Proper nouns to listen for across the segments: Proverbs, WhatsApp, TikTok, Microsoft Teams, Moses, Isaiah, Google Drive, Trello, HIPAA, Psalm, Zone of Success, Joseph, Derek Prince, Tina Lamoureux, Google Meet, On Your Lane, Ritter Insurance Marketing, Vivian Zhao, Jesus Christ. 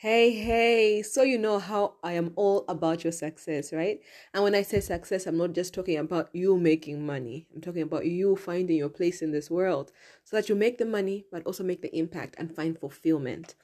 Hey, so you know how I am all about your success, right? And when I say success, I'm not just talking about you making money. I'm talking about you finding your place in this world so that you make the money, but also make the impact and find fulfillment.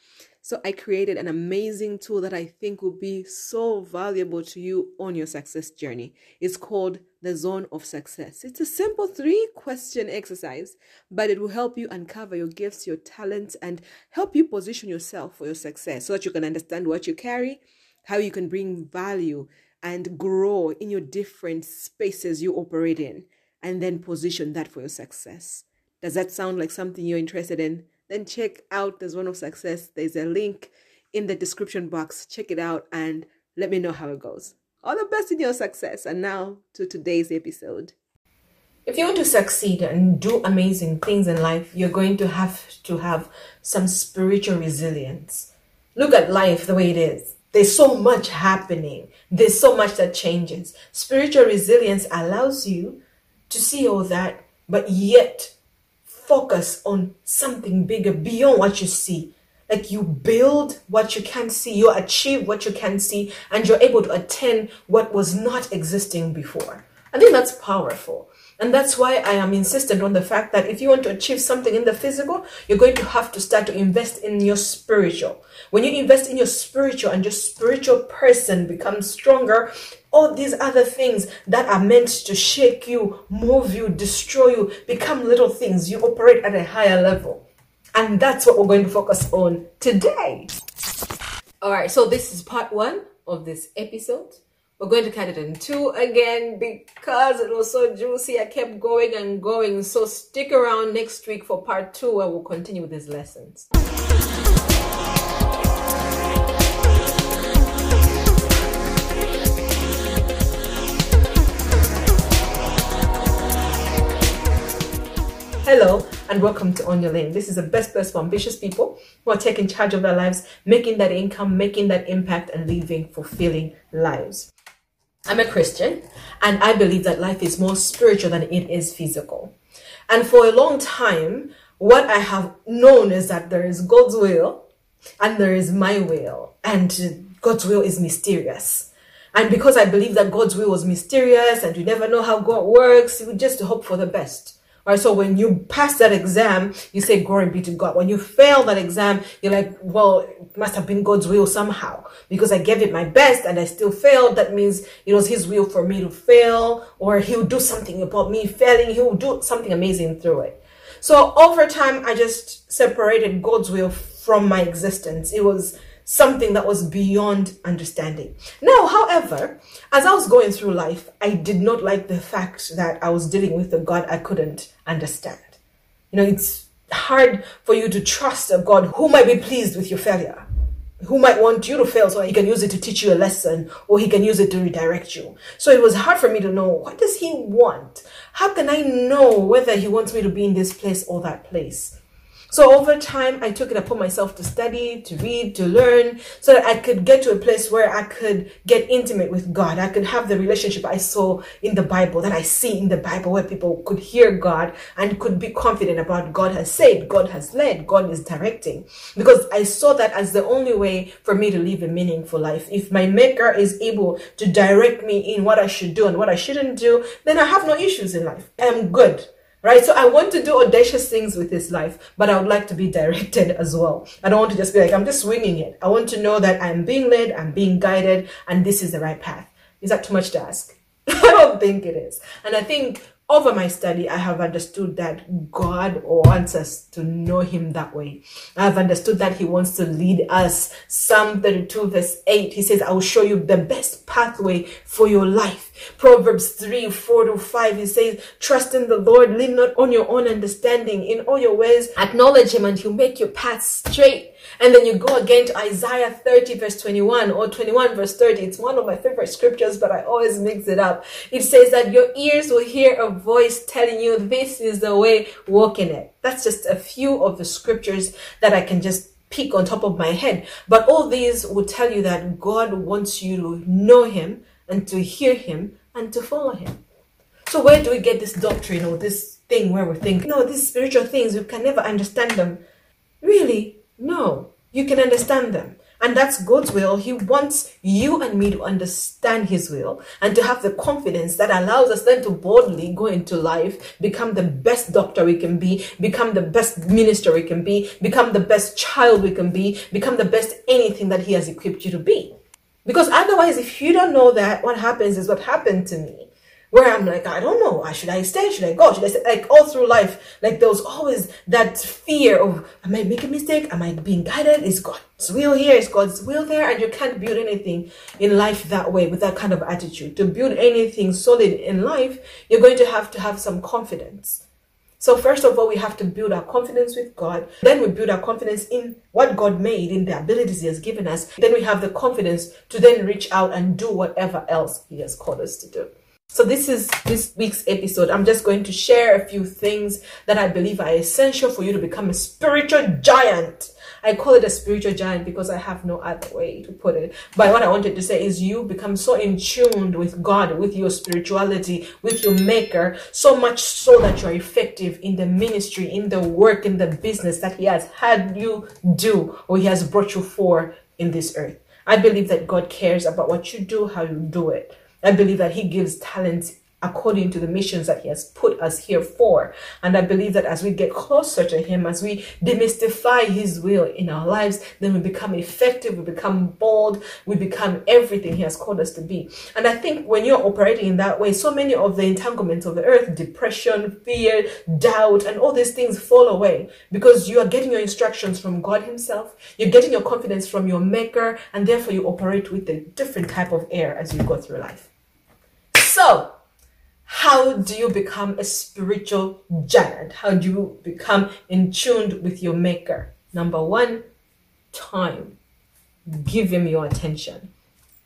So I created an amazing tool that I think will be so valuable to you on your success journey. It's called the Zone of Success. It's a simple 3-question exercise, but it will help you uncover your gifts, your talents, and help you position yourself for your success so that you can understand what you carry, how you can bring value and grow in your different spaces you operate in, and then position that for your success. Does that sound like something you're interested in? Then check out the Zone of Success. There's a link in the description box. Check it out and let me know how it goes. All the best in your success. And now to today's episode. If you want to succeed and do amazing things in life, you're going to have some spiritual resilience. Look at life the way it is. There's so much happening. There's so much that changes. Spiritual resilience allows you to see all that, but yet focus on something bigger beyond what you see. Like, you build what you can see, you achieve what you can see, and you're able to attain what was not existing before. I think that's powerful. And that's why I am insistent on the fact that if you want to achieve something in the physical, you're going to have to start to invest in your spiritual. When you invest in your spiritual and your spiritual person becomes stronger, all these other things that are meant to shake you, move you, destroy you, become little things. You operate at a higher level. And that's what we're going to focus on today. All right, so this is part 1 of this episode. We're going to cut it in 2 again because it was so juicy. I kept going and going. So stick around next week for part 2 where we'll continue with these lessons. Hello and welcome to On Your Lane. This is the best place for ambitious people who are taking charge of their lives, making that income, making that impact, and living fulfilling lives. I'm a Christian and I believe that life is more spiritual than it is physical. And for a long time, what I have known is that there is God's will and there is my will. And God's will is mysterious. And because I believe that God's will was mysterious and you never know how God works, we just hope for the best. All right, so when you pass that exam, you say, glory be to God. When you fail that exam, you're like, well, it must have been God's will somehow because I gave it my best and I still failed. That means it was his will for me to fail, or he'll do something about me failing. He'll do something amazing through it. So over time, I just separated God's will from my existence. It was something that was beyond understanding. Now, however, as I was going through life, I did not like the fact that I was dealing with a God I couldn't understand. You know, it's hard for you to trust a God who might be pleased with your failure, who might want you to fail so he can use it to teach you a lesson, or he can use it to redirect you. So it was hard for me to know, what does he want? How can I know whether he wants me to be in this place or that place? So over time, I took it upon myself to study, to read, to learn, so that I could get to a place where I could get intimate with God. I could have the relationship I saw in the Bible, that I see in the Bible, where people could hear God and could be confident about God has said, God has led, God is directing. Because I saw that as the only way for me to live a meaningful life. If my maker is able to direct me in what I should do and what I shouldn't do, then I have no issues in life. I am good. Right? So I want to do audacious things with this life, but I would like to be directed as well. I don't want to just be like, I'm just winging it. I want to know that I'm being led, I'm being guided, and this is the right path. Is that too much to ask? I don't think it is. And I think over my study, I have understood that God wants us to know him that way. I have understood that he wants to lead us. Psalm 32 verse 8, he says, I will show you the best pathway for your life. Proverbs 3:4-5, he says, trust in the Lord, lean not on your own understanding. In all your ways, acknowledge him and he'll make your path straight. And then you go again to Isaiah 30 verse 21 or 21 verse 30. It's one of my favorite scriptures, but I always mix it up. It says that your ears will hear a voice telling you, this is the way, walk in it. That's just a few of the scriptures that I can just pick on top of my head. But all these will tell you that God wants you to know him and to hear him and to follow him. So where do we get this doctrine or this thing where we think, no, these spiritual things, we can never understand them? Really? No, you can understand them. And that's God's will. He wants you and me to understand his will and to have the confidence that allows us then to boldly go into life, become the best doctor we can be, become the best minister we can be, become the best child we can be, become the best anything that he has equipped you to be. Because otherwise, if you don't know that, what happens is what happened to me, where I'm like, I don't know, should I stay? Should I go? Should I stay? Like all through life, like there was always that fear of, am I making a mistake? Am I being guided? Is God's will here? Is God's will there? And you can't build anything in life that way, with that kind of attitude. To build anything solid in life, you're going to have some confidence. So first of all, we have to build our confidence with God. Then we build our confidence in what God made, in the abilities he has given us. Then we have the confidence to then reach out and do whatever else he has called us to do. So this is this week's episode. I'm just going to share a few things that I believe are essential for you to become a spiritual giant. I call it a spiritual giant because I have no other way to put it. But what I wanted to say is you become so in tune with God, with your spirituality, with your maker, so much so that you are effective in the ministry, in the work, in the business that he has had you do, or he has brought you for in this earth. I believe that God cares about what you do, how you do it. I believe that he gives talents according to the missions that he has put us here for. And I believe that as we get closer to him, as we demystify his will in our lives, then we become effective, we become bold, we become everything he has called us to be. And I think when you're operating in that way, so many of the entanglements of the earth, depression, fear, doubt, and all these things fall away, because you are getting your instructions from God himself, you're getting your confidence from your maker, and therefore you operate with a different type of air as you go through life. So, how do you become a spiritual giant? How do you become in tune with your maker? Number one, time. Give him your attention.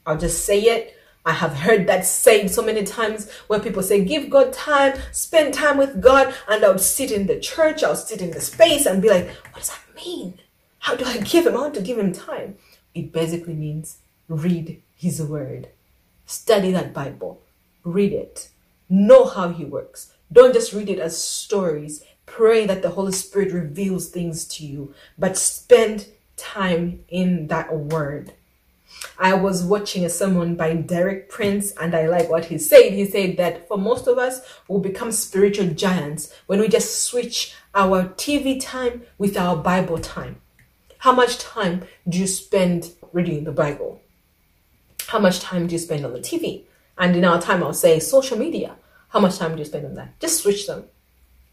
I'll just say it. I have heard that saying so many times, where people say, give God time, spend time with God. And I'll sit in the church, I'll sit in the space and be like, what does that mean? How do I give him? I want to give him time. It basically means read his word. Study that Bible. Read it. Know how he works. Don't just read it as stories. Pray that the Holy Spirit reveals things to you, but spend time in that word. I was watching a sermon by Derek Prince, and I like what he said. He said that for most of us, we'll become spiritual giants when we just switch our TV time with our Bible time. How much time do you spend reading the Bible? How much time do you spend on the TV? And in our time, I'll say social media. How much time do you spend on that? Just switch them.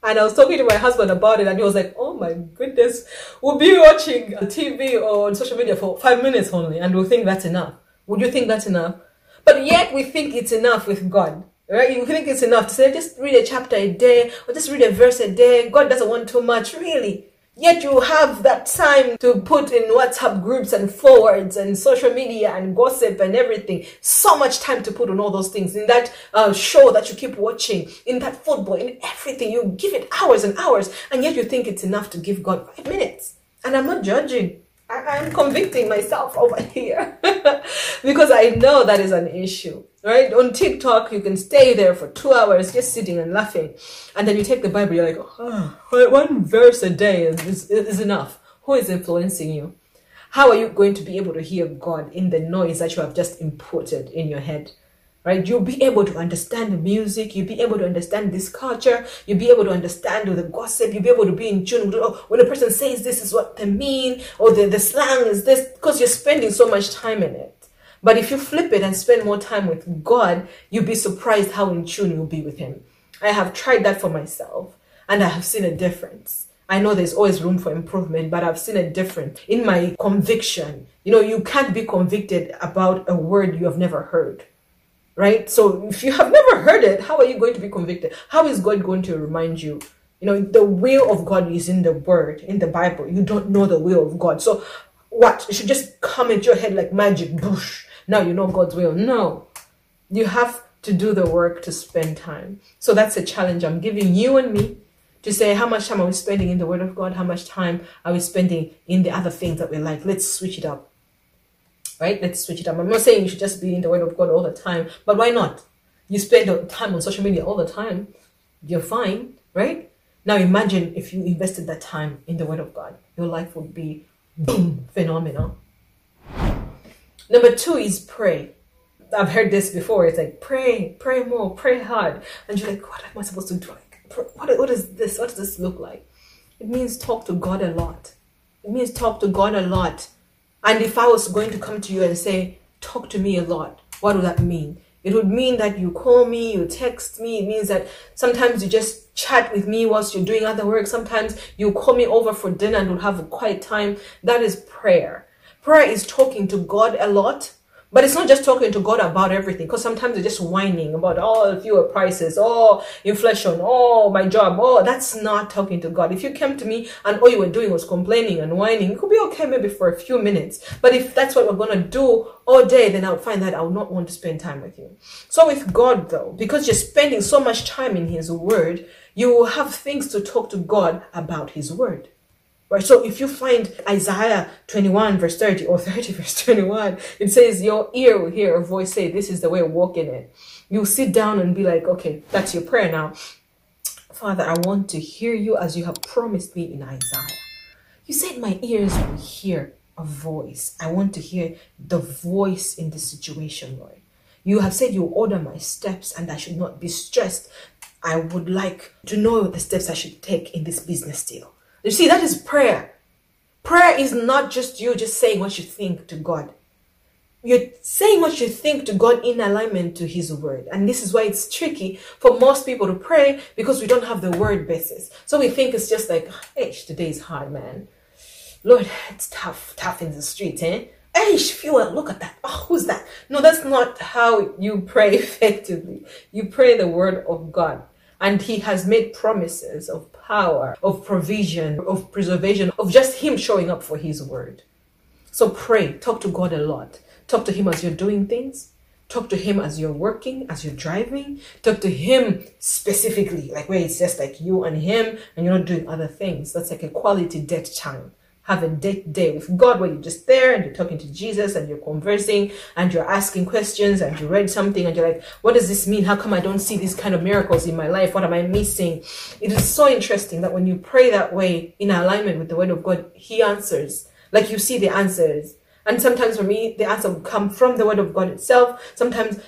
And I was talking to my husband about it, and he was like, oh my goodness, we'll be watching TV or on social media for 5 minutes only, and we'll think that's enough. Would you think that's enough? But yet we think it's enough with God, right? You think it's enough to say, just read a chapter a day, or just read a verse a day. God doesn't want too much, really. Yet you have that time to put in WhatsApp groups and forwards and social media and gossip and everything. So much time to put on all those things, in that show that you keep watching, in that football, in everything. You give it hours and hours, and yet you think it's enough to give God 5 minutes. And I'm not judging. I'm convicting myself over here because I know that is an issue, right? On TikTok, you can stay there for 2 hours just sitting and laughing. And then you take the Bible, you're like, oh, one verse a day is enough. Who is influencing you? How are you going to be able to hear God in the noise that you have just imported in your head? Right? You'll be able to understand the music. You'll be able to understand this culture. You'll be able to understand the gossip. You'll be able to be in tune with, oh, when a person says this is what they mean, or the slang is this, because you're spending so much time in it. But if you flip it and spend more time with God, you'll be surprised how in tune you'll be with him. I have tried that for myself, and I have seen a difference. I know there's always room for improvement, but I've seen a difference in my conviction. You know, you can't be convicted about a word you have never heard. Right? So if you have never heard it, how are you going to be convicted? How is God going to remind you? You know, the will of God is in the word, in the Bible. You don't know the will of God. So what? It should just come into your head like magic. Boosh. Now you know God's will. No. You have to do the work to spend time. So that's a challenge I'm giving you and me, to say, how much time are we spending in the word of God? How much time are we spending in the other things that we like? Let's switch it up. Right? Let's switch it up. I'm not saying you should just be in the word of God all the time, but why not? You spend time on social media all the time. You're fine, right? Now imagine if you invested that time in the word of God. Your life would be boom, phenomenal. Number two is pray. I've heard this before. It's like, pray more, pray hard. And you're like, what am I supposed to do? What is this? What does this look like? It means talk to God a lot. It means talk to God a lot. And if I was going to come to you and say, talk to me a lot, what would that mean? It would mean that you call me, you text me. It means that sometimes you just chat with me whilst you're doing other work. Sometimes you call me over for dinner and we'll have a quiet time. That is prayer. Prayer is talking to God a lot. But it's not just talking to God about everything, because sometimes they're just whining about, oh, fewer prices, oh, inflation, oh, my job, oh, that's not talking to God. If you came to me and all you were doing was complaining and whining, it could be okay maybe for a few minutes. But if that's what we're going to do all day, then I would find that I would not want to spend time with you. So with God, though, because you're spending so much time in His Word, you will have things to talk to God about His Word. Right, so if you find Isaiah 21 verse 30 or 30 verse 21, it says your ear will hear a voice say, this is the way, walk in it. You'll sit down and be like, okay, that's your prayer now. Father, I want to hear you as you have promised me in Isaiah. You said my ears will hear a voice. I want to hear the voice in this situation, Lord. You have said you order my steps and I should not be stressed. I would like to know the steps I should take in this business deal. You see, that is prayer. Prayer is not just you just saying what you think to God. You're saying what you think to God in alignment to His Word. And this is why it's tricky for most people to pray, because we don't have the word basis. So we think it's just like, eish, today's hard, man. Lord, it's tough in the streets, eh? Eish, fuel, look at that. Oh, who's that? No, that's not how you pray effectively. You pray the Word of God. And He has made promises of power, of provision, of preservation, of just Him showing up for His Word. So pray, talk to God a lot. Talk to Him as you're doing things. Talk to Him as you're working, as you're driving. Talk to Him specifically, like where it's just like you and Him and you're not doing other things. That's like a quality date time. Have a date day with God where you're just there and you're talking to Jesus and you're conversing and you're asking questions and you read something and you're like, what does this mean? How come I don't see these kind of miracles in my life? What am I missing? It is so interesting that when you pray that way in alignment with the Word of God, He answers. Like you see the answers. And sometimes for me, the answer will come from the Word of God itself. Sometimes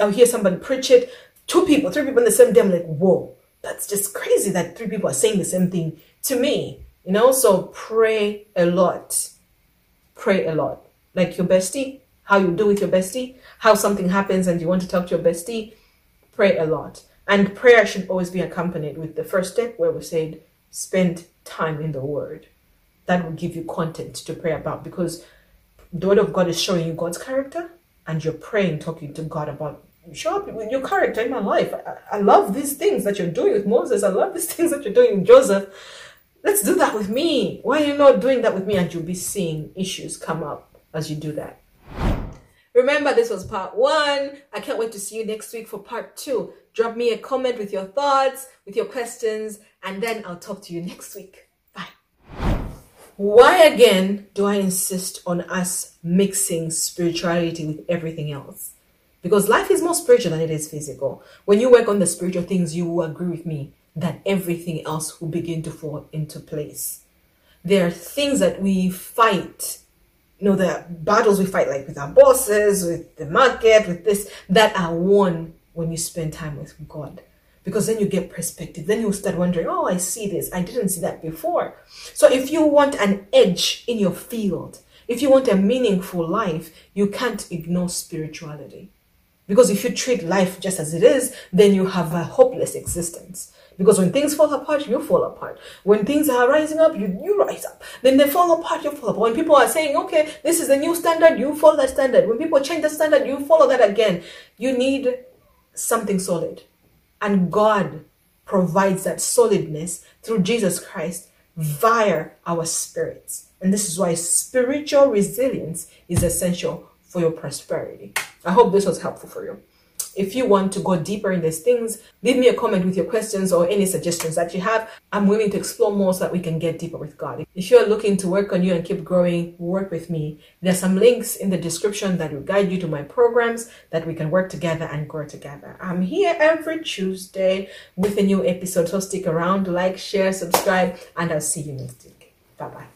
I'll hear somebody preach it. 2 people, 3 people on the same day. I'm like, whoa, that's just crazy that 3 people are saying the same thing to me. You know, so pray a lot. Pray a lot. Like your bestie, how you do with your bestie, how something happens and you want to talk to your bestie. Pray a lot. And prayer should always be accompanied with the first step where we said, spend time in the Word. That will give you content to pray about, because the Word of God is showing you God's character and you're praying, talking to God about, show up with your character in my life. I love these things that you're doing with Moses. I love these things that you're doing with Joseph. Let's do that with me. Why are you not doing that with me? And you'll be seeing issues come up as you do that. Remember, this was part 1. I can't wait to see you next week for part 2. Drop me a comment with your thoughts, with your questions, and then I'll talk to you next week. Bye. Why again do I insist on us mixing spirituality with everything else? Because life is more spiritual than it is physical. When you work on the spiritual things, you will agree with me that everything else will begin to fall into place. There are things that we fight, you know, the battles we fight, like with our bosses, with the market, with this, that are won when you spend time with God. Because then you get perspective. Then you'll start wondering, oh, I see this. I didn't see that before. So if you want an edge in your field, if you want a meaningful life, you can't ignore spirituality. Because if you treat life just as it is, then you have a hopeless existence. Because when things fall apart, you fall apart. When things are rising up, you rise up. Then they fall apart, you fall apart. When people are saying, okay, this is the new standard, you follow that standard. When people change the standard, you follow that again. You need something solid. And God provides that solidness through Jesus Christ via our spirits. And this is why spiritual resilience is essential for your prosperity. I hope this was helpful for you. If you want to go deeper in these things, leave me a comment with your questions or any suggestions that you have. I'm willing to explore more so that we can get deeper with God. If you're looking to work on you and keep growing, work with me. There's some links in the description that will guide you to my programs that we can work together and grow together. I'm here every Tuesday with a new episode, so stick around, like, share, subscribe, and I'll see you next week. Bye-bye.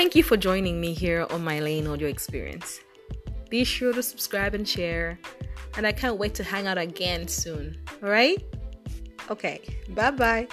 Thank you for joining me here on My Lane Audio Experience. Be sure to subscribe and share, and I can't wait to hang out again soon. All right? Okay, bye-bye.